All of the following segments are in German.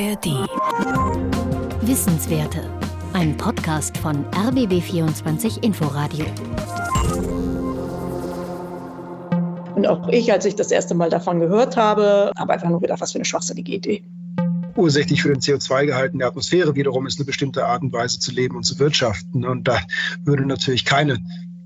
ARD. Wissenswerte. Ein Podcast von RBB24 Inforadio. Und auch ich, als ich das erste Mal davon gehört habe, habe einfach nur gedacht, was für eine schwachsinnige Idee. Ursächlich für den CO2-Gehalt in der Atmosphäre wiederum ist eine bestimmte Art und Weise zu leben und zu wirtschaften. Und da würde natürlich keine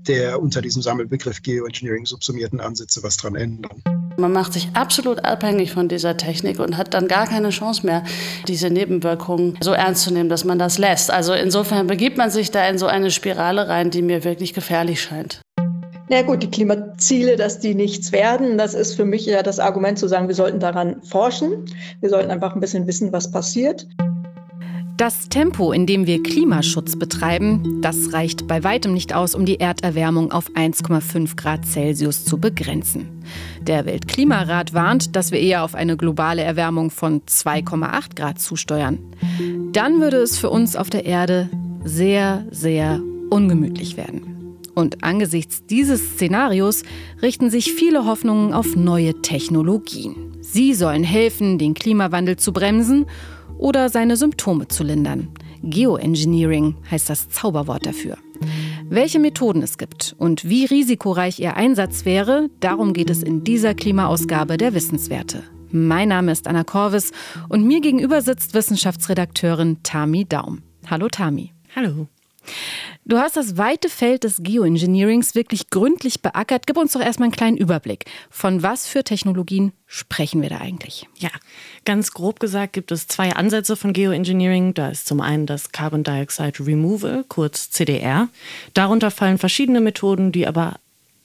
der unter diesem Sammelbegriff Geoengineering subsumierten Ansätze was dran ändern. Man macht sich absolut abhängig von dieser Technik und hat dann gar keine Chance mehr, diese Nebenwirkungen so ernst zu nehmen, dass man das lässt. Also insofern begibt man sich da in so eine Spirale rein, die mir wirklich gefährlich scheint. Na gut, die Klimaziele, dass die nichts werden, das ist für mich ja das Argument zu sagen, wir sollten daran forschen. Wir sollten einfach ein bisschen wissen, was passiert. Das Tempo, in dem wir Klimaschutz betreiben, das reicht bei weitem nicht aus, um die Erderwärmung auf 1,5 Grad Celsius zu begrenzen. Der Weltklimarat warnt, dass wir eher auf eine globale Erwärmung von 2,8 Grad zusteuern. Dann würde es für uns auf der Erde sehr, sehr ungemütlich werden. Und angesichts dieses Szenarios richten sich viele Hoffnungen auf neue Technologien. Sie sollen helfen, den Klimawandel zu bremsen oder seine Symptome zu lindern. Geoengineering heißt das Zauberwort dafür. Welche Methoden es gibt und wie risikoreich ihr Einsatz wäre, darum geht es in dieser Klimaausgabe der Wissenswerte. Mein Name ist Anna Corves und mir gegenüber sitzt Wissenschaftsredakteurin Tami Daum. Hallo Tami. Hallo. Du hast das weite Feld des Geoengineerings wirklich gründlich beackert. Gib uns doch erstmal einen kleinen Überblick. Von was für Technologien sprechen wir da eigentlich? Ja, ganz grob gesagt gibt es zwei Ansätze von Geoengineering. Da ist zum einen das Carbon Dioxide Removal, kurz CDR. Darunter fallen verschiedene Methoden, die aber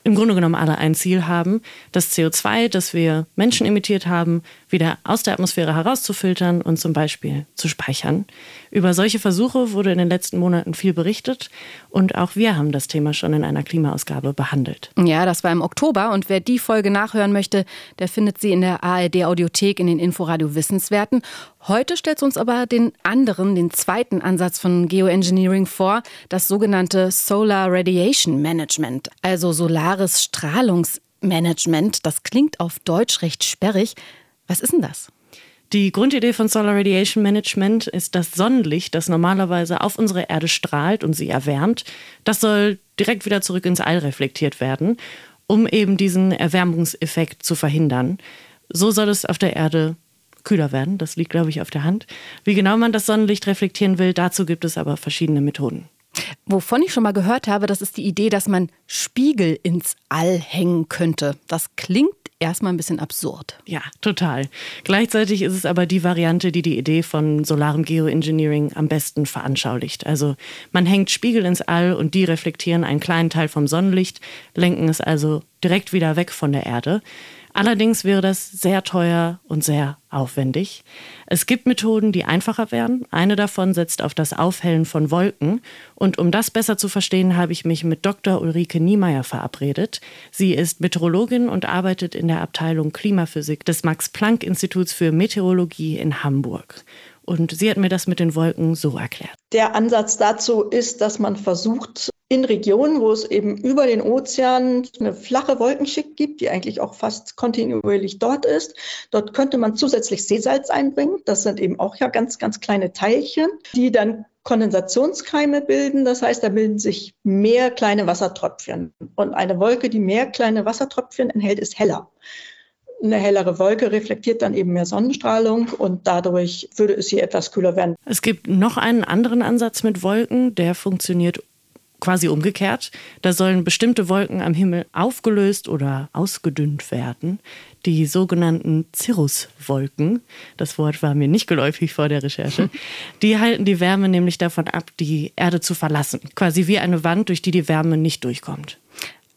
im Grunde genommen alle ein Ziel haben, das CO2, das wir Menschen emittiert haben, wieder aus der Atmosphäre herauszufiltern und zum Beispiel zu speichern. Über solche Versuche wurde in den letzten Monaten viel berichtet und auch wir haben das Thema schon in einer Klimaausgabe behandelt. Ja, das war im Oktober und wer die Folge nachhören möchte, der findet sie in der ARD-Audiothek in den Inforadio Wissenswerten. Heute stellst du uns aber den zweiten Ansatz von Geoengineering vor, das sogenannte Solar Radiation Management, also solares Strahlungsmanagement. Das klingt auf Deutsch recht sperrig. Was ist denn das? Die Grundidee von Solar Radiation Management ist das Sonnenlicht, das normalerweise auf unsere Erde strahlt und sie erwärmt. Das soll direkt wieder zurück ins All reflektiert werden, um eben diesen Erwärmungseffekt zu verhindern. So soll es auf der Erde kühler werden. Das liegt, glaube ich, auf der Hand. Wie genau man das Sonnenlicht reflektieren will, dazu gibt es aber verschiedene Methoden. Wovon ich schon mal gehört habe, das ist die Idee, dass man Spiegel ins All hängen könnte. Das klingt erstmal ein bisschen absurd. Ja, total. Gleichzeitig ist es aber die Variante, die die Idee von solarem Geoengineering am besten veranschaulicht. Also man hängt Spiegel ins All und die reflektieren einen kleinen Teil vom Sonnenlicht, lenken es also direkt wieder weg von der Erde. Allerdings wäre das sehr teuer und sehr aufwendig. Es gibt Methoden, die einfacher wären. Eine davon setzt auf das Aufhellen von Wolken. Und um das besser zu verstehen, habe ich mich mit Dr. Ulrike Niemeyer verabredet. Sie ist Meteorologin und arbeitet in der Abteilung Klimaphysik des Max-Planck-Instituts für Meteorologie in Hamburg. Und sie hat mir das mit den Wolken so erklärt. Der Ansatz dazu ist, dass man versucht, in Regionen, wo es eben über den Ozean eine flache Wolkenschicht gibt, die eigentlich auch fast kontinuierlich dort ist. Dort könnte man zusätzlich Seesalz einbringen. Das sind eben auch ja ganz, ganz kleine Teilchen, die dann Kondensationskeime bilden. Das heißt, da bilden sich mehr kleine Wassertröpfchen. Und eine Wolke, die mehr kleine Wassertröpfchen enthält, ist heller. Eine hellere Wolke reflektiert dann eben mehr Sonnenstrahlung und dadurch würde es hier etwas kühler werden. Es gibt noch einen anderen Ansatz mit Wolken, der funktioniert quasi umgekehrt. Da sollen bestimmte Wolken am Himmel aufgelöst oder ausgedünnt werden. Die sogenannten Cirruswolken, das Wort war mir nicht geläufig vor der Recherche, die halten die Wärme nämlich davon ab, die Erde zu verlassen. Quasi wie eine Wand, durch die die Wärme nicht durchkommt.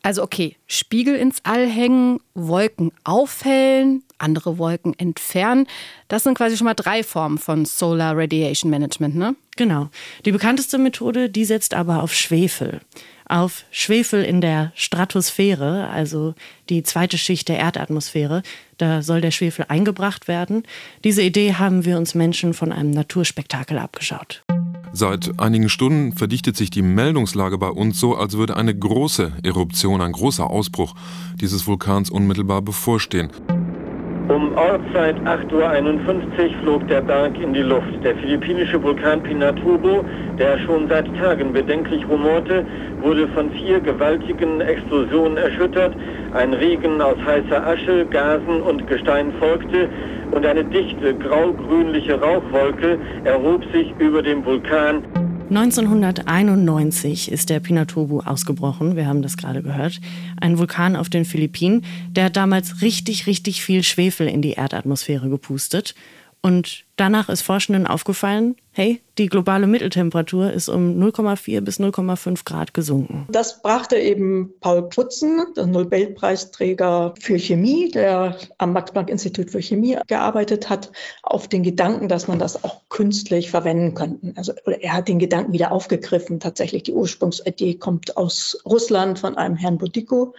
Also okay, Spiegel ins All hängen, Wolken aufhellen, andere Wolken entfernen. Das sind quasi schon mal drei Formen von Solar Radiation Management, ne? Genau. Die bekannteste Methode, die setzt aber auf Schwefel. Auf Schwefel in der Stratosphäre, also die zweite Schicht der Erdatmosphäre. Da soll der Schwefel eingebracht werden. Diese Idee haben wir uns Menschen von einem Naturspektakel abgeschaut. Seit einigen Stunden verdichtet sich die Meldungslage bei uns so, als würde eine große Eruption, ein großer Ausbruch dieses Vulkans unmittelbar bevorstehen. Um Ortszeit 8.51 Uhr flog der Berg in die Luft. Der philippinische Vulkan Pinatubo, der schon seit Tagen bedenklich rumorte, wurde von 4 gewaltigen Explosionen erschüttert. Ein Regen aus heißer Asche, Gasen und Gestein folgte und eine dichte, grau-grünliche Rauchwolke erhob sich über dem Vulkan. 1991 ist der Pinatubo ausgebrochen, wir haben das gerade gehört. Ein Vulkan auf den Philippinen, der hat damals richtig viel Schwefel in die Erdatmosphäre gepustet. Und danach ist Forschenden aufgefallen, hey, die globale Mitteltemperatur ist um 0,4 bis 0,5 Grad gesunken. Das brachte eben Paul Crutzen, der Nobelpreisträger für Chemie, der am Max-Planck-Institut für Chemie gearbeitet hat, auf den Gedanken, dass man das auch künstlich verwenden könnte. Also er hat den Gedanken wieder aufgegriffen. Tatsächlich, die Ursprungsidee kommt aus Russland von einem Herrn Budiko.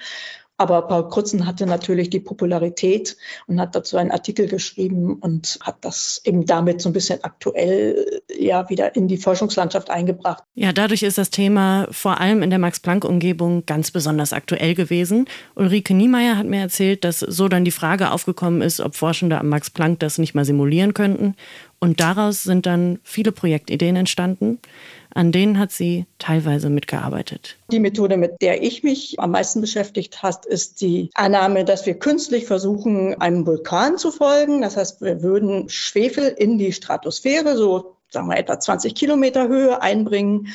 Aber Paul Crutzen hatte natürlich die Popularität und hat dazu einen Artikel geschrieben und hat das eben damit so ein bisschen aktuell ja wieder in die Forschungslandschaft eingebracht. Ja, dadurch ist das Thema vor allem in der Max-Planck-Umgebung ganz besonders aktuell gewesen. Ulrike Niemeyer hat mir erzählt, dass so dann die Frage aufgekommen ist, ob Forschende am Max-Planck das nicht mal simulieren könnten. Und daraus sind dann viele Projektideen entstanden. An denen hat sie teilweise mitgearbeitet. Die Methode, mit der ich mich am meisten beschäftigt habe, ist die Annahme, dass wir künstlich versuchen, einem Vulkan zu folgen. Das heißt, wir würden Schwefel in die Stratosphäre, so sagen wir etwa 20 Kilometer Höhe, einbringen.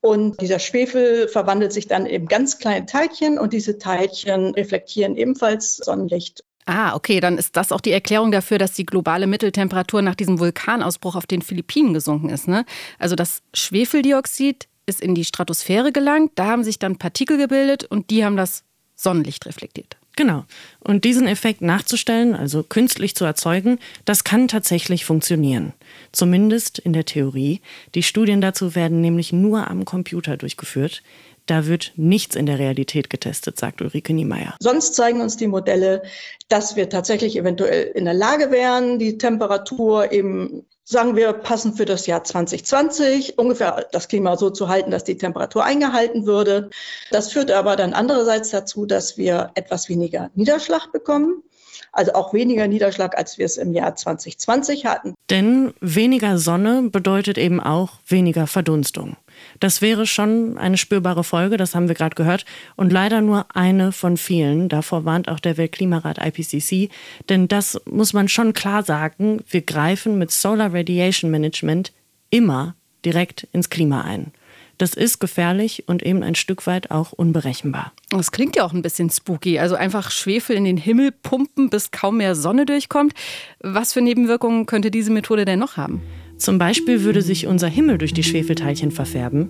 Und dieser Schwefel verwandelt sich dann in ganz kleine Teilchen. Und diese Teilchen reflektieren ebenfalls Sonnenlicht. Ah, okay, dann ist das auch die Erklärung dafür, dass die globale Mitteltemperatur nach diesem Vulkanausbruch auf den Philippinen gesunken ist, ne? Also das Schwefeldioxid ist in die Stratosphäre gelangt, da haben sich dann Partikel gebildet und die haben das Sonnenlicht reflektiert. Genau. Und diesen Effekt nachzustellen, also künstlich zu erzeugen, das kann tatsächlich funktionieren. Zumindest in der Theorie. Die Studien dazu werden nämlich nur am Computer durchgeführt. Da wird nichts in der Realität getestet, sagt Ulrike Niemeyer. Sonst zeigen uns die Modelle, dass wir tatsächlich eventuell in der Lage wären, die Temperatur eben, sagen wir, passend für das Jahr 2020, ungefähr das Klima so zu halten, dass die Temperatur eingehalten würde. Das führt aber dann andererseits dazu, dass wir etwas weniger Niederschlag bekommen. Also auch weniger Niederschlag, als wir es im Jahr 2020 hatten. Denn weniger Sonne bedeutet eben auch weniger Verdunstung. Das wäre schon eine spürbare Folge, das haben wir gerade gehört. Und leider nur eine von vielen. Davor warnt auch der Weltklimarat IPCC. Denn das muss man schon klar sagen, wir greifen mit Solar Radiation Management immer direkt ins Klima ein. Das ist gefährlich und eben ein Stück weit auch unberechenbar. Das klingt ja auch ein bisschen spooky. Also einfach Schwefel in den Himmel pumpen, bis kaum mehr Sonne durchkommt. Was für Nebenwirkungen könnte diese Methode denn noch haben? Zum Beispiel würde sich unser Himmel durch die Schwefelteilchen verfärben.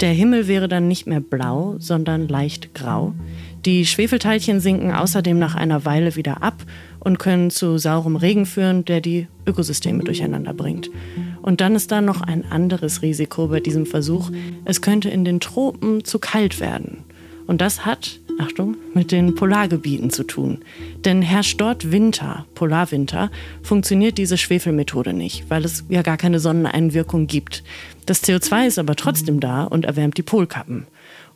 Der Himmel wäre dann nicht mehr blau, sondern leicht grau. Die Schwefelteilchen sinken außerdem nach einer Weile wieder ab und können zu saurem Regen führen, der die Ökosysteme durcheinander bringt. Und dann ist da noch ein anderes Risiko bei diesem Versuch. Es könnte in den Tropen zu kalt werden. Und das hat, Achtung, mit den Polargebieten zu tun. Denn herrscht dort Winter, Polarwinter, funktioniert diese Schwefelmethode nicht, weil es ja gar keine Sonneneinwirkung gibt. Das CO2 ist aber trotzdem da und erwärmt die Polkappen.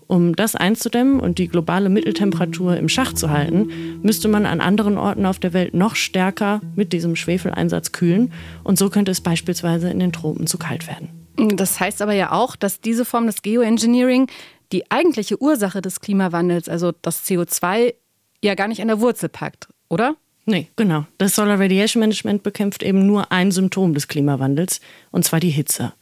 Um das einzudämmen und die globale Mitteltemperatur im Schach zu halten, müsste man an anderen Orten auf der Welt noch stärker mit diesem Schwefeleinsatz kühlen. Und so könnte es beispielsweise in den Tropen zu kalt werden. Das heißt aber ja auch, dass diese Form des Geoengineering die eigentliche Ursache des Klimawandels, also das CO2, ja gar nicht an der Wurzel packt, oder? Nee, genau. Das Solar Radiation Management bekämpft eben nur ein Symptom des Klimawandels, und zwar die Hitze.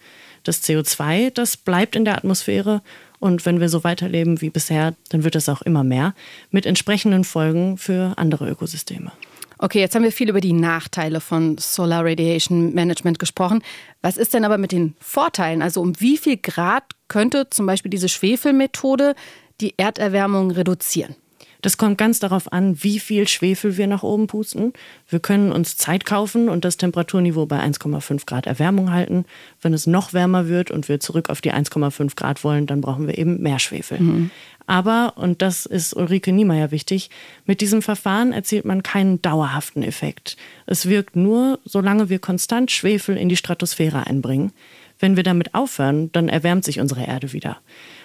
Das CO2, das bleibt in der Atmosphäre. Und wenn wir so weiterleben wie bisher, dann wird das auch immer mehr, mit entsprechenden Folgen für andere Ökosysteme. Okay, jetzt haben wir viel über die Nachteile von Solar Radiation Management gesprochen. Was ist denn aber mit den Vorteilen? Also um wie viel Grad könnte zum Beispiel diese Schwefelmethode die Erderwärmung reduzieren? Das kommt ganz darauf an, wie viel Schwefel wir nach oben pusten. Wir können uns Zeit kaufen und das Temperaturniveau bei 1,5 Grad Erwärmung halten. Wenn es noch wärmer wird und wir zurück auf die 1,5 Grad wollen, dann brauchen wir eben mehr Schwefel. Mhm. Aber, und das ist Ulrike Niemeyer wichtig, mit diesem Verfahren erzielt man keinen dauerhaften Effekt. Es wirkt nur, solange wir konstant Schwefel in die Stratosphäre einbringen. Wenn wir damit aufhören, dann erwärmt sich unsere Erde wieder.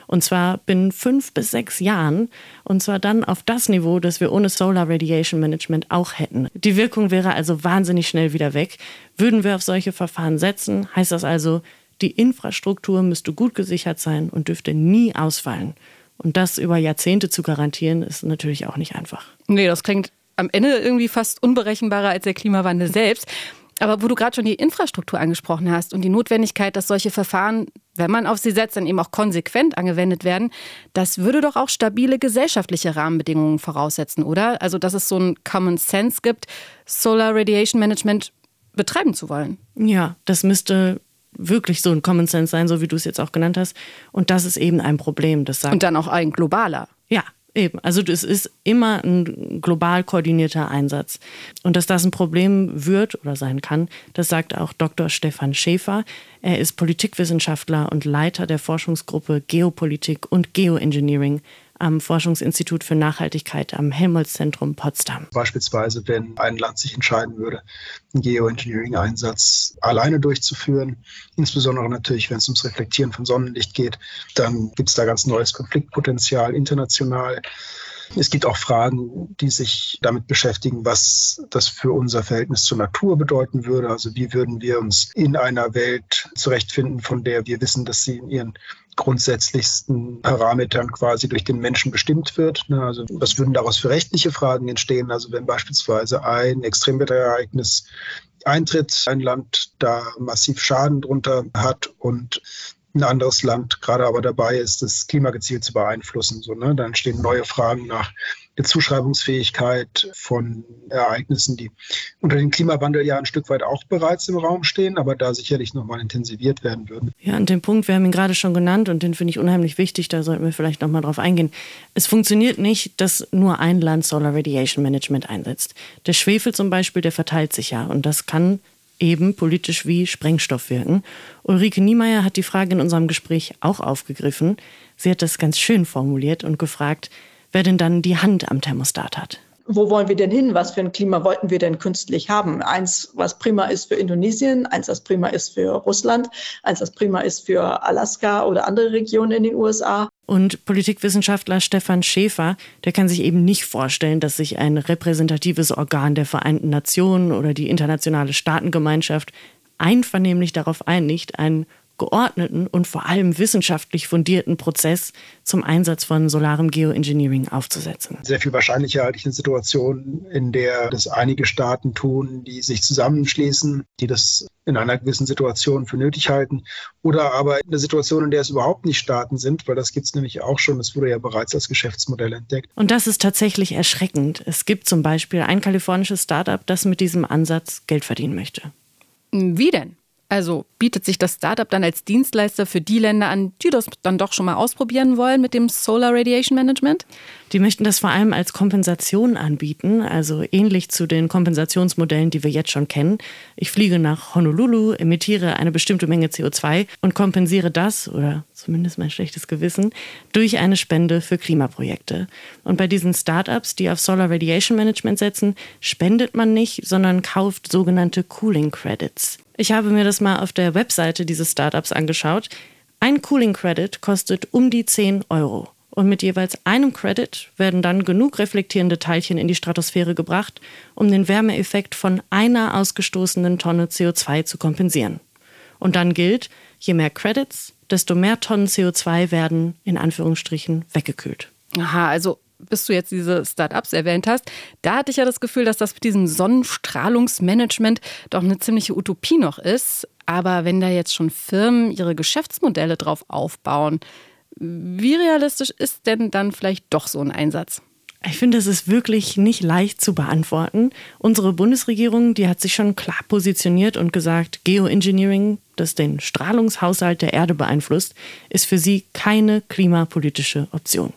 Und zwar binnen 5 bis 6 Jahren. Und zwar dann auf das Niveau, das wir ohne Solar Radiation Management auch hätten. Die Wirkung wäre also wahnsinnig schnell wieder weg. Würden wir auf solche Verfahren setzen, heißt das also, die Infrastruktur müsste gut gesichert sein und dürfte nie ausfallen. Und das über Jahrzehnte zu garantieren, ist natürlich auch nicht einfach. Nee, das klingt am Ende irgendwie fast unberechenbarer als der Klimawandel selbst. Aber wo du gerade schon die Infrastruktur angesprochen hast und die Notwendigkeit, dass solche Verfahren, wenn man auf sie setzt, dann eben auch konsequent angewendet werden, das würde doch auch stabile gesellschaftliche Rahmenbedingungen voraussetzen, oder? Also, dass es so einen Common Sense gibt, Solar Radiation Management betreiben zu wollen. Ja, das müsste wirklich so ein Common Sense sein, so wie du es jetzt auch genannt hast. Und das ist eben ein Problem. Das sagt und dann auch ein globaler. Ja, eben. Also es ist immer ein global koordinierter Einsatz. Und dass das ein Problem wird oder sein kann, das sagt auch Dr. Stefan Schäfer. Er ist Politikwissenschaftler und Leiter der Forschungsgruppe Geopolitik und Geoengineering am Forschungsinstitut für Nachhaltigkeit am Helmholtz-Zentrum Potsdam. Beispielsweise, wenn ein Land sich entscheiden würde, einen Geoengineering-Einsatz alleine durchzuführen, insbesondere natürlich, wenn es ums Reflektieren von Sonnenlicht geht, dann gibt es da ganz neues Konfliktpotenzial international. Es gibt auch Fragen, die sich damit beschäftigen, was das für unser Verhältnis zur Natur bedeuten würde. Also wie würden wir uns in einer Welt zurechtfinden, von der wir wissen, dass sie in ihren grundsätzlichsten Parametern quasi durch den Menschen bestimmt wird. Also was würden daraus für rechtliche Fragen entstehen? Also wenn beispielsweise ein Extremwetterereignis eintritt, ein Land da massiv Schaden drunter hat und ein anderes Land gerade aber dabei ist, das Klima gezielt zu beeinflussen. So, ne? Dann entstehen neue Fragen nach der Zuschreibungsfähigkeit von Ereignissen, die unter dem Klimawandel ja ein Stück weit auch bereits im Raum stehen, aber da sicherlich nochmal intensiviert werden würden. Ja, und den Punkt, wir haben ihn gerade schon genannt und den finde ich unheimlich wichtig, da sollten wir vielleicht nochmal drauf eingehen. Es funktioniert nicht, dass nur ein Land Solar Radiation Management einsetzt. Der Schwefel zum Beispiel, der verteilt sich ja und das kann eben politisch wie Sprengstoff wirken. Ulrike Niemeyer hat die Frage in unserem Gespräch auch aufgegriffen. Sie hat das ganz schön formuliert und gefragt, wer denn dann die Hand am Thermostat hat. Wo wollen wir denn hin? Was für ein Klima wollten wir denn künstlich haben? Eins, was prima ist für Indonesien, eins, was prima ist für Russland, eins, was prima ist für Alaska oder andere Regionen in den USA. Und Politikwissenschaftler Stefan Schäfer, der kann sich eben nicht vorstellen, dass sich ein repräsentatives Organ der Vereinten Nationen oder die internationale Staatengemeinschaft einvernehmlich darauf einigt, einen geordneten und vor allem wissenschaftlich fundierten Prozess zum Einsatz von solarem Geoengineering aufzusetzen. Sehr viel wahrscheinlicher halte ich eine Situation, in der das einige Staaten tun, die sich zusammenschließen, die das in einer gewissen Situation für nötig halten oder aber in einer Situation, in der es überhaupt nicht Staaten sind, weil das gibt es nämlich auch schon, das wurde ja bereits als Geschäftsmodell entdeckt. Und das ist tatsächlich erschreckend. Es gibt zum Beispiel ein kalifornisches Start-up, das mit diesem Ansatz Geld verdienen möchte. Wie denn? Also bietet sich das Startup dann als Dienstleister für die Länder an, die das dann doch schon mal ausprobieren wollen mit dem Solar Radiation Management? Die möchten das vor allem als Kompensation anbieten, also ähnlich zu den Kompensationsmodellen, die wir jetzt schon kennen. Ich fliege nach Honolulu, emittiere eine bestimmte Menge CO2 und kompensiere das, oder zumindest mein schlechtes Gewissen, durch eine Spende für Klimaprojekte. Und bei diesen Startups, die auf Solar Radiation Management setzen, spendet man nicht, sondern kauft sogenannte Cooling Credits. Ich habe mir das mal auf der Webseite dieses Startups angeschaut. Ein Cooling Credit kostet um die 10 Euro. Und mit jeweils einem Credit werden dann genug reflektierende Teilchen in die Stratosphäre gebracht, um den Wärmeeffekt von einer ausgestoßenen Tonne CO2 zu kompensieren. Und dann gilt, je mehr Credits, desto mehr Tonnen CO2 werden, in Anführungsstrichen, weggekühlt. Aha, also bis du jetzt diese Start-ups erwähnt hast, da hatte ich ja das Gefühl, dass das mit diesem Sonnenstrahlungsmanagement doch eine ziemliche Utopie noch ist. Aber wenn da jetzt schon Firmen ihre Geschäftsmodelle drauf aufbauen, wie realistisch ist denn dann vielleicht doch so ein Einsatz? Ich finde, das ist wirklich nicht leicht zu beantworten. Unsere Bundesregierung, die hat sich schon klar positioniert und gesagt, Geoengineering, das den Strahlungshaushalt der Erde beeinflusst, ist für sie keine klimapolitische Option.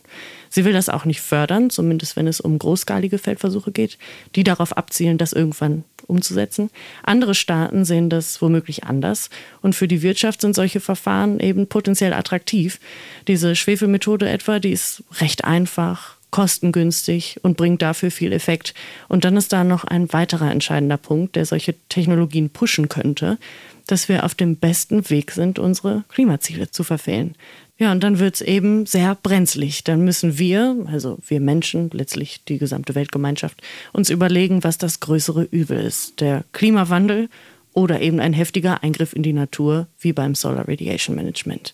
Sie will das auch nicht fördern, zumindest wenn es um großskalige Feldversuche geht, die darauf abzielen, das irgendwann umzusetzen. Andere Staaten sehen das womöglich anders. Und für die Wirtschaft sind solche Verfahren eben potenziell attraktiv. Diese Schwefelmethode etwa, die ist recht einfach, kostengünstig und bringt dafür viel Effekt. Und dann ist da noch ein weiterer entscheidender Punkt, der solche Technologien pushen könnte, dass wir auf dem besten Weg sind, unsere Klimaziele zu verfehlen. Ja, und dann wird es eben sehr brenzlig. Dann müssen wir, also wir Menschen, letztlich die gesamte Weltgemeinschaft, uns überlegen, was das größere Übel ist. Der Klimawandel oder eben ein heftiger Eingriff in die Natur, wie beim Solar Radiation Management.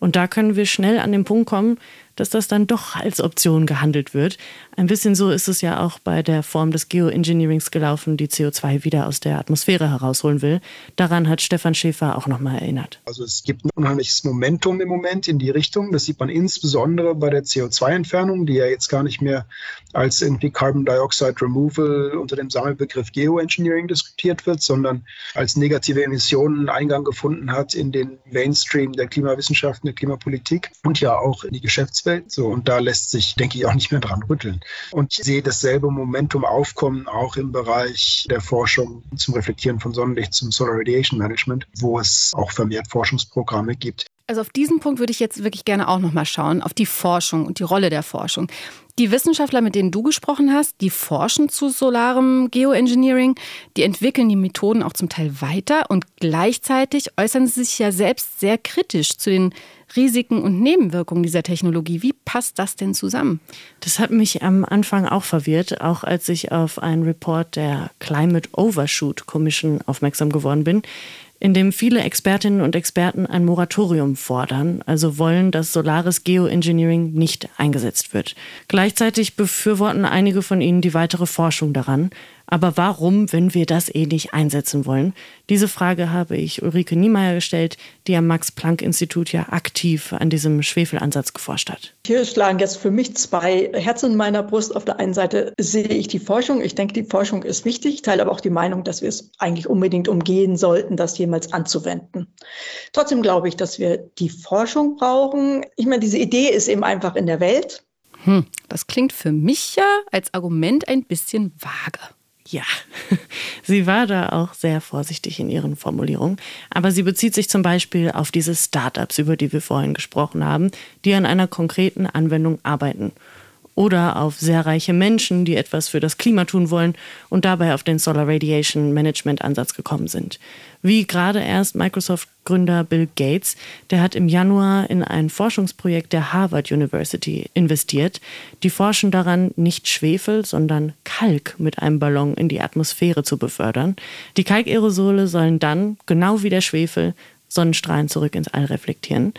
Und da können wir schnell an den Punkt kommen, dass das dann doch als Option gehandelt wird. Ein bisschen so ist es ja auch bei der Form des Geoengineerings gelaufen, die CO2 wieder aus der Atmosphäre herausholen will. Daran hat Stefan Schäfer auch nochmal erinnert. Also es gibt ein unheimliches Momentum im Moment in die Richtung. Das sieht man insbesondere bei der CO2-Entfernung, die ja jetzt gar nicht mehr als irgendwie Carbon Dioxide Removal unter dem Sammelbegriff Geoengineering diskutiert wird, sondern als negative Emissionen Eingang gefunden hat in den Mainstream der Klimawissenschaften, der Klimapolitik und ja auch in die Geschäftswelt. So, und da lässt sich, denke ich, auch nicht mehr dran rütteln. Und ich sehe dasselbe Momentum aufkommen, auch im Bereich der Forschung zum Reflektieren von Sonnenlicht, zum Solar Radiation Management, wo es auch vermehrt Forschungsprogramme gibt. Also auf diesen Punkt würde ich jetzt wirklich gerne auch nochmal schauen, auf die Forschung und die Rolle der Forschung. Die Wissenschaftler, mit denen du gesprochen hast, die forschen zu solarem Geoengineering, die entwickeln die Methoden auch zum Teil weiter und gleichzeitig äußern sie sich ja selbst sehr kritisch zu den Risiken und Nebenwirkungen dieser Technologie. Wie passt das denn zusammen? Das hat mich am Anfang auch verwirrt, auch als ich auf einen Report der Climate Overshoot Commission aufmerksam geworden bin, in dem viele Expertinnen und Experten ein Moratorium fordern, also wollen, dass solares Geoengineering nicht eingesetzt wird. Gleichzeitig befürworten einige von ihnen die weitere Forschung daran. Aber warum, wenn wir das eh nicht einsetzen wollen? Diese Frage habe ich Ulrike Niemeyer gestellt, die am Max-Planck-Institut ja aktiv an diesem Schwefelansatz geforscht hat. Hier schlagen jetzt für mich zwei Herzen in meiner Brust. Auf der einen Seite sehe ich die Forschung. Ich denke, die Forschung ist wichtig. Ich teile aber auch die Meinung, dass wir es eigentlich unbedingt umgehen sollten, das jemals anzuwenden. Trotzdem glaube ich, dass wir die Forschung brauchen. Ich meine, diese Idee ist eben einfach in der Welt. Das klingt für mich ja als Argument ein bisschen vage. Ja, sie war da auch sehr vorsichtig in ihren Formulierungen. Aber sie bezieht sich zum Beispiel auf diese Startups, über die wir vorhin gesprochen haben, die an einer konkreten Anwendung arbeiten. Oder auf sehr reiche Menschen, die etwas für das Klima tun wollen und dabei auf den Solar Radiation Management Ansatz gekommen sind. Wie gerade erst Microsoft-Gründer Bill Gates, der hat im Januar in ein Forschungsprojekt der Harvard University investiert. Die forschen daran, nicht Schwefel, sondern Kalk mit einem Ballon in die Atmosphäre zu befördern. Die Kalkaerosole sollen dann, genau wie der Schwefel, Sonnenstrahlen zurück ins All reflektieren.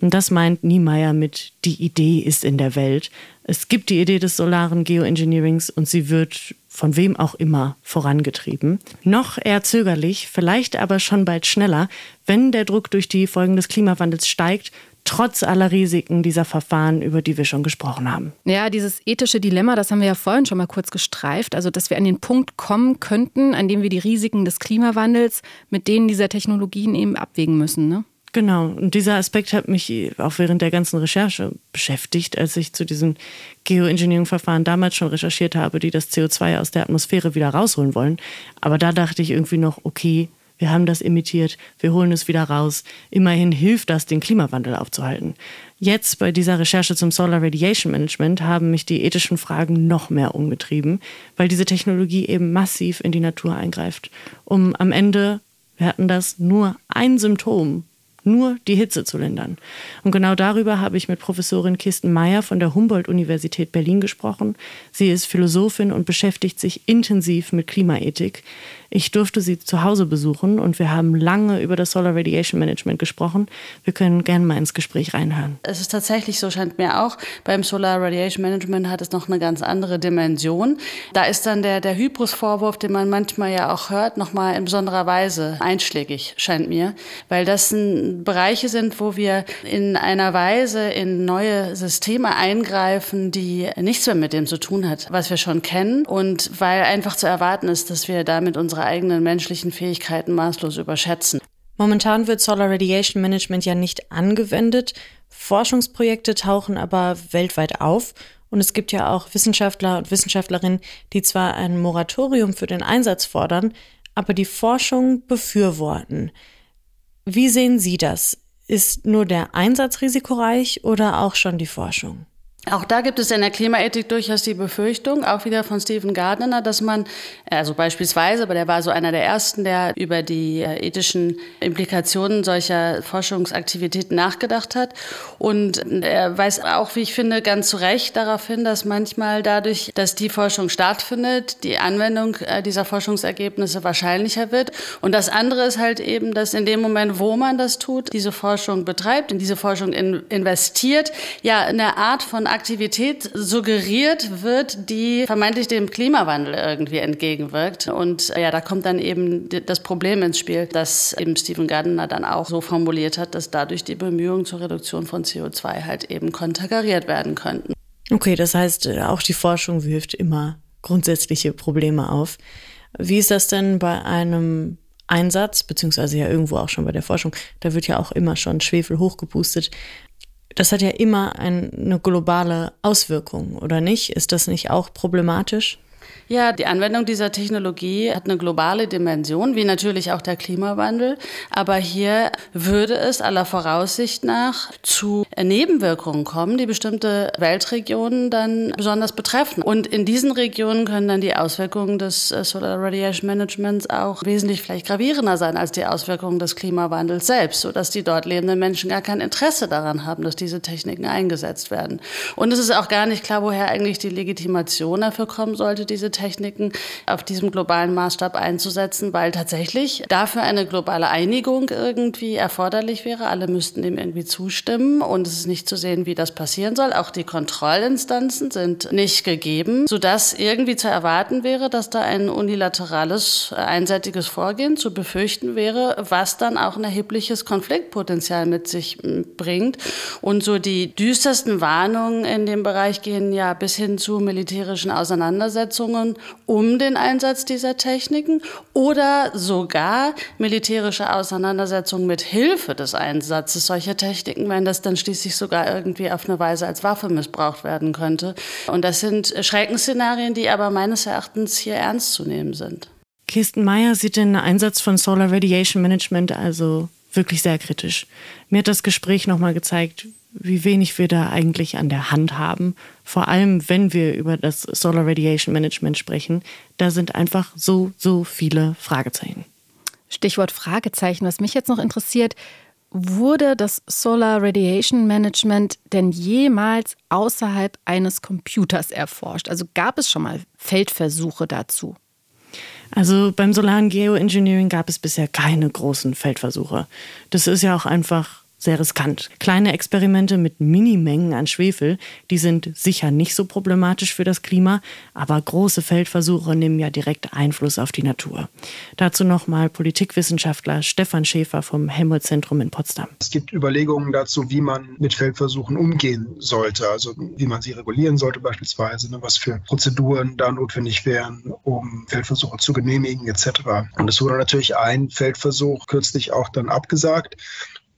Und das meint Niemeyer mit, die Idee ist in der Welt. Es gibt die Idee des solaren Geoengineerings und sie wird von wem auch immer vorangetrieben. Noch eher zögerlich, vielleicht aber schon bald schneller, wenn der Druck durch die Folgen des Klimawandels steigt, trotz aller Risiken dieser Verfahren, über die wir schon gesprochen haben. Ja, dieses ethische Dilemma, das haben wir ja vorhin schon mal kurz gestreift. Also, dass wir an den Punkt kommen könnten, an dem wir die Risiken des Klimawandels mit denen dieser Technologien eben abwägen müssen, ne? Genau. Und dieser Aspekt hat mich auch während der ganzen Recherche beschäftigt, als ich zu diesem Geoengineering-Verfahren damals schon recherchiert habe, die das CO2 aus der Atmosphäre wieder rausholen wollen. Aber da dachte ich irgendwie noch, okay, wir haben das emittiert, wir holen es wieder raus. Immerhin hilft das, den Klimawandel aufzuhalten. Jetzt bei dieser Recherche zum Solar Radiation Management haben mich die ethischen Fragen noch mehr umgetrieben, weil diese Technologie eben massiv in die Natur eingreift. Um am Ende, wir hatten das, nur ein Symptom, nur die Hitze zu lindern. Und genau darüber habe ich mit Professorin Kirsten Meyer von der Humboldt-Universität Berlin gesprochen. Sie ist Philosophin und beschäftigt sich intensiv mit Klimaethik. Ich durfte sie zu Hause besuchen und wir haben lange über das Solar Radiation Management gesprochen. Wir können gerne mal ins Gespräch reinhören. Es ist tatsächlich so, scheint mir auch, beim Solar Radiation Management hat es noch eine ganz andere Dimension. Da ist dann der Hybris-Vorwurf, den man manchmal ja auch hört, nochmal in besonderer Weise einschlägig, scheint mir, weil das ein Bereiche sind, wo wir in einer Weise in neue Systeme eingreifen, die nichts mehr mit dem zu tun hat, was wir schon kennen. Und weil einfach zu erwarten ist, dass wir damit unsere eigenen menschlichen Fähigkeiten maßlos überschätzen. Momentan wird Solar Radiation Management ja nicht angewendet. Forschungsprojekte tauchen aber weltweit auf. Und es gibt ja auch Wissenschaftler und Wissenschaftlerinnen, die zwar ein Moratorium für den Einsatz fordern, aber die Forschung befürworten. Wie sehen Sie das? Ist nur der Einsatz risikoreich oder auch schon die Forschung? Auch da gibt es in der Klimaethik durchaus die Befürchtung, auch wieder von Stephen Gardiner, dass man, also beispielsweise, aber der war so einer der ersten, der über die ethischen Implikationen solcher Forschungsaktivitäten nachgedacht hat. Und er weist auch, wie ich finde, ganz zu Recht darauf hin, dass manchmal dadurch, dass die Forschung stattfindet, die Anwendung dieser Forschungsergebnisse wahrscheinlicher wird. Und das andere ist halt eben, dass in dem Moment, wo man das tut, diese Forschung betreibt, in diese Forschung investiert, ja, eine Art von Aktivität suggeriert wird, die vermeintlich dem Klimawandel irgendwie entgegenwirkt. Und ja, da kommt dann eben das Problem ins Spiel, das eben Stephen Gardiner dann auch so formuliert hat, dass dadurch die Bemühungen zur Reduktion von CO2 halt eben konterkariert werden könnten. Okay, das heißt, auch die Forschung wirft immer grundsätzliche Probleme auf. Wie ist das denn bei einem Einsatz, beziehungsweise ja irgendwo auch schon bei der Forschung? Da wird ja auch immer schon Schwefel hochgepustet. Das hat ja immer eine globale Auswirkung, oder nicht? Ist das nicht auch problematisch? Ja, die Anwendung dieser Technologie hat eine globale Dimension, wie natürlich auch der Klimawandel. Aber hier würde es aller Voraussicht nach zu Nebenwirkungen kommen, die bestimmte Weltregionen dann besonders betreffen. Und in diesen Regionen können dann die Auswirkungen des Solar Radiation Managements auch wesentlich vielleicht gravierender sein als die Auswirkungen des Klimawandels selbst, sodass die dort lebenden Menschen gar kein Interesse daran haben, dass diese Techniken eingesetzt werden. Und es ist auch gar nicht klar, woher eigentlich die Legitimation dafür kommen sollte, diese Techniken auf diesem globalen Maßstab einzusetzen, weil tatsächlich dafür eine globale Einigung irgendwie erforderlich wäre. Alle müssten dem irgendwie zustimmen und es ist nicht zu sehen, wie das passieren soll. Auch die Kontrollinstanzen sind nicht gegeben, sodass irgendwie zu erwarten wäre, dass da ein unilaterales, einseitiges Vorgehen zu befürchten wäre, was dann auch ein erhebliches Konfliktpotenzial mit sich bringt. Und so die düstersten Warnungen in dem Bereich gehen ja bis hin zu militärischen Auseinandersetzungen um den Einsatz dieser Techniken oder sogar militärische Auseinandersetzungen mit Hilfe des Einsatzes solcher Techniken, wenn das dann schließlich sogar irgendwie auf eine Weise als Waffe missbraucht werden könnte. Und das sind Schreckensszenarien, die aber meines Erachtens hier ernst zu nehmen sind. Kirsten Meyer sieht den Einsatz von Solar Radiation Management also wirklich sehr kritisch. Mir hat das Gespräch nochmal gezeigt, wie wenig wir da eigentlich an der Hand haben. Vor allem, wenn wir über das Solar Radiation Management sprechen, da sind einfach so viele Fragezeichen. Stichwort Fragezeichen. Was mich jetzt noch interessiert, wurde das Solar Radiation Management denn jemals außerhalb eines Computers erforscht? Also gab es schon mal Feldversuche dazu? Also beim solaren Geoengineering gab es bisher keine großen Feldversuche. Das ist ja auch einfach sehr riskant. Kleine Experimente mit Minimengen an Schwefel, die sind sicher nicht so problematisch für das Klima, aber große Feldversuche nehmen ja direkt Einfluss auf die Natur. Dazu nochmal Politikwissenschaftler Stefan Schäfer vom Helmholtz-Zentrum in Potsdam. Es gibt Überlegungen dazu, wie man mit Feldversuchen umgehen sollte, also wie man sie regulieren sollte beispielsweise, was für Prozeduren da notwendig wären, um Feldversuche zu genehmigen etc. Und es wurde natürlich ein Feldversuch kürzlich auch dann abgesagt,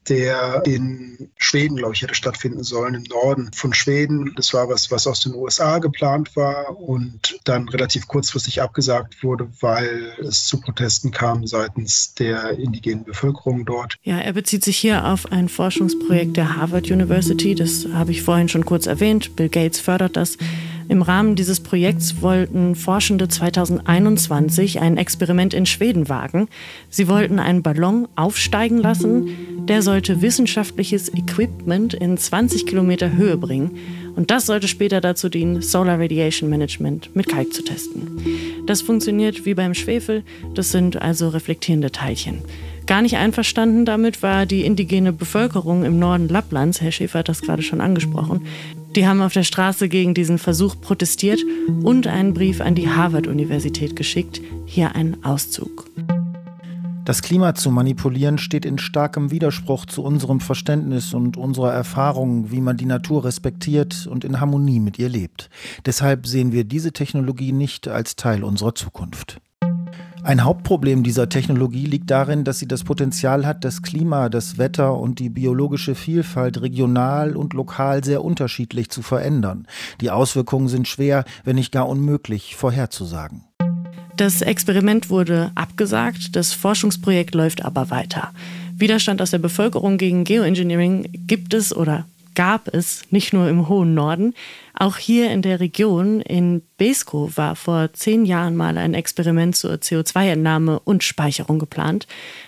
der in Schweden, glaube ich, hätte stattfinden sollen, im Norden von Schweden. Das war was aus den USA geplant war und dann relativ kurzfristig abgesagt wurde, weil es zu Protesten kam seitens der indigenen Bevölkerung dort. Ja, er bezieht sich hier auf ein Forschungsprojekt der Harvard University. Das habe ich vorhin schon kurz erwähnt. Bill Gates fördert das. Im Rahmen dieses Projekts wollten Forschende 2021 ein Experiment in Schweden wagen. Sie wollten einen Ballon aufsteigen lassen. Der sollte wissenschaftliches Equipment in 20 Kilometer Höhe bringen. Und das sollte später dazu dienen, Solar Radiation Management mit Kalk zu testen. Das funktioniert wie beim Schwefel. Das sind also reflektierende Teilchen. Gar nicht einverstanden damit war die indigene Bevölkerung im Norden Lapplands. Herr Schäfer hat das gerade schon angesprochen. Die haben auf der Straße gegen diesen Versuch protestiert und einen Brief an die Harvard-Universität geschickt. Hier ein Auszug. Das Klima zu manipulieren steht in starkem Widerspruch zu unserem Verständnis und unserer Erfahrung, wie man die Natur respektiert und in Harmonie mit ihr lebt. Deshalb sehen wir diese Technologie nicht als Teil unserer Zukunft. Ein Hauptproblem dieser Technologie liegt darin, dass sie das Potenzial hat, das Klima, das Wetter und die biologische Vielfalt regional und lokal sehr unterschiedlich zu verändern. Die Auswirkungen sind schwer, wenn nicht gar unmöglich, vorherzusagen. Das Experiment wurde abgesagt, das Forschungsprojekt läuft aber weiter. Widerstand aus der Bevölkerung gegen Geoengineering gibt es oder gab es nicht nur im hohen Norden. Auch hier in der Region in Beeskow war vor 10 Jahren mal ein Experiment zur CO2-Entnahme und Speicherung geplant.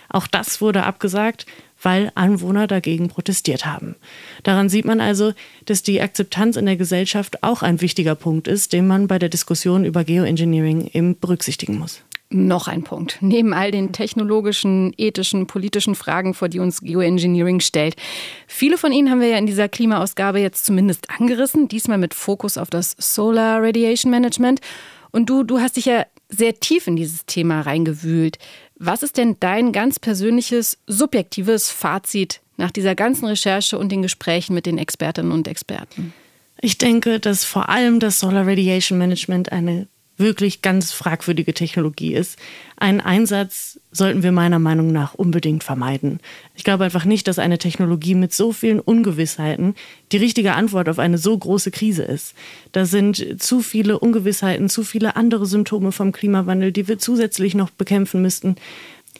Auch das wurde abgesagt, weil Anwohner dagegen protestiert haben. Daran sieht man also, dass die Akzeptanz in der Gesellschaft auch ein wichtiger Punkt ist, den man bei der Diskussion über Geoengineering eben berücksichtigen muss. Noch ein Punkt. Neben all den technologischen, ethischen, politischen Fragen, vor die uns Geoengineering stellt. Viele von ihnen haben wir ja in dieser Klimaausgabe jetzt zumindest angerissen, diesmal mit Fokus auf das Solar Radiation Management. Und du hast dich ja sehr tief in dieses Thema reingewühlt. Was ist denn dein ganz persönliches, subjektives Fazit nach dieser ganzen Recherche und den Gesprächen mit den Expertinnen und Experten? Ich denke, dass vor allem das Solar Radiation Management eine wirklich ganz fragwürdige Technologie ist. Einen Einsatz sollten wir meiner Meinung nach unbedingt vermeiden. Ich glaube einfach nicht, dass eine Technologie mit so vielen Ungewissheiten die richtige Antwort auf eine so große Krise ist. Da sind zu viele Ungewissheiten, zu viele andere Symptome vom Klimawandel, die wir zusätzlich noch bekämpfen müssten.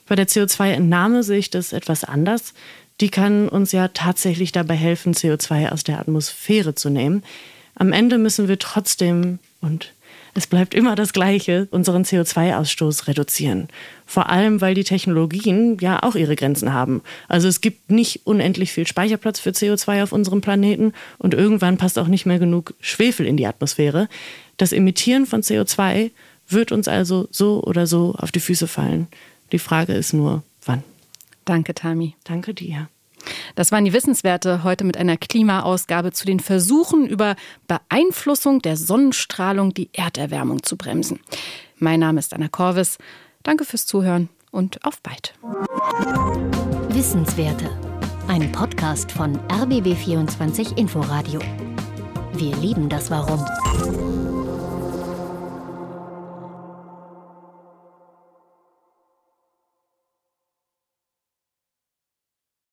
Bei der CO2-Entnahme sehe ich das etwas anders. Die kann uns ja tatsächlich dabei helfen, CO2 aus der Atmosphäre zu nehmen. Am Ende müssen wir trotzdem, und es bleibt immer das Gleiche, unseren CO2-Ausstoß reduzieren. Vor allem, weil die Technologien ja auch ihre Grenzen haben. Also es gibt nicht unendlich viel Speicherplatz für CO2 auf unserem Planeten und irgendwann passt auch nicht mehr genug Schwefel in die Atmosphäre. Das Emittieren von CO2 wird uns also so oder so auf die Füße fallen. Die Frage ist nur, wann. Danke, Tami. Danke dir. Das waren die Wissenswerte heute mit einer Klimaausgabe zu den Versuchen, über Beeinflussung der Sonnenstrahlung die Erderwärmung zu bremsen. Mein Name ist Anna Corves. Danke fürs Zuhören und auf bald. Wissenswerte. Ein Podcast von RBB24 Inforadio. Wir lieben das Warum.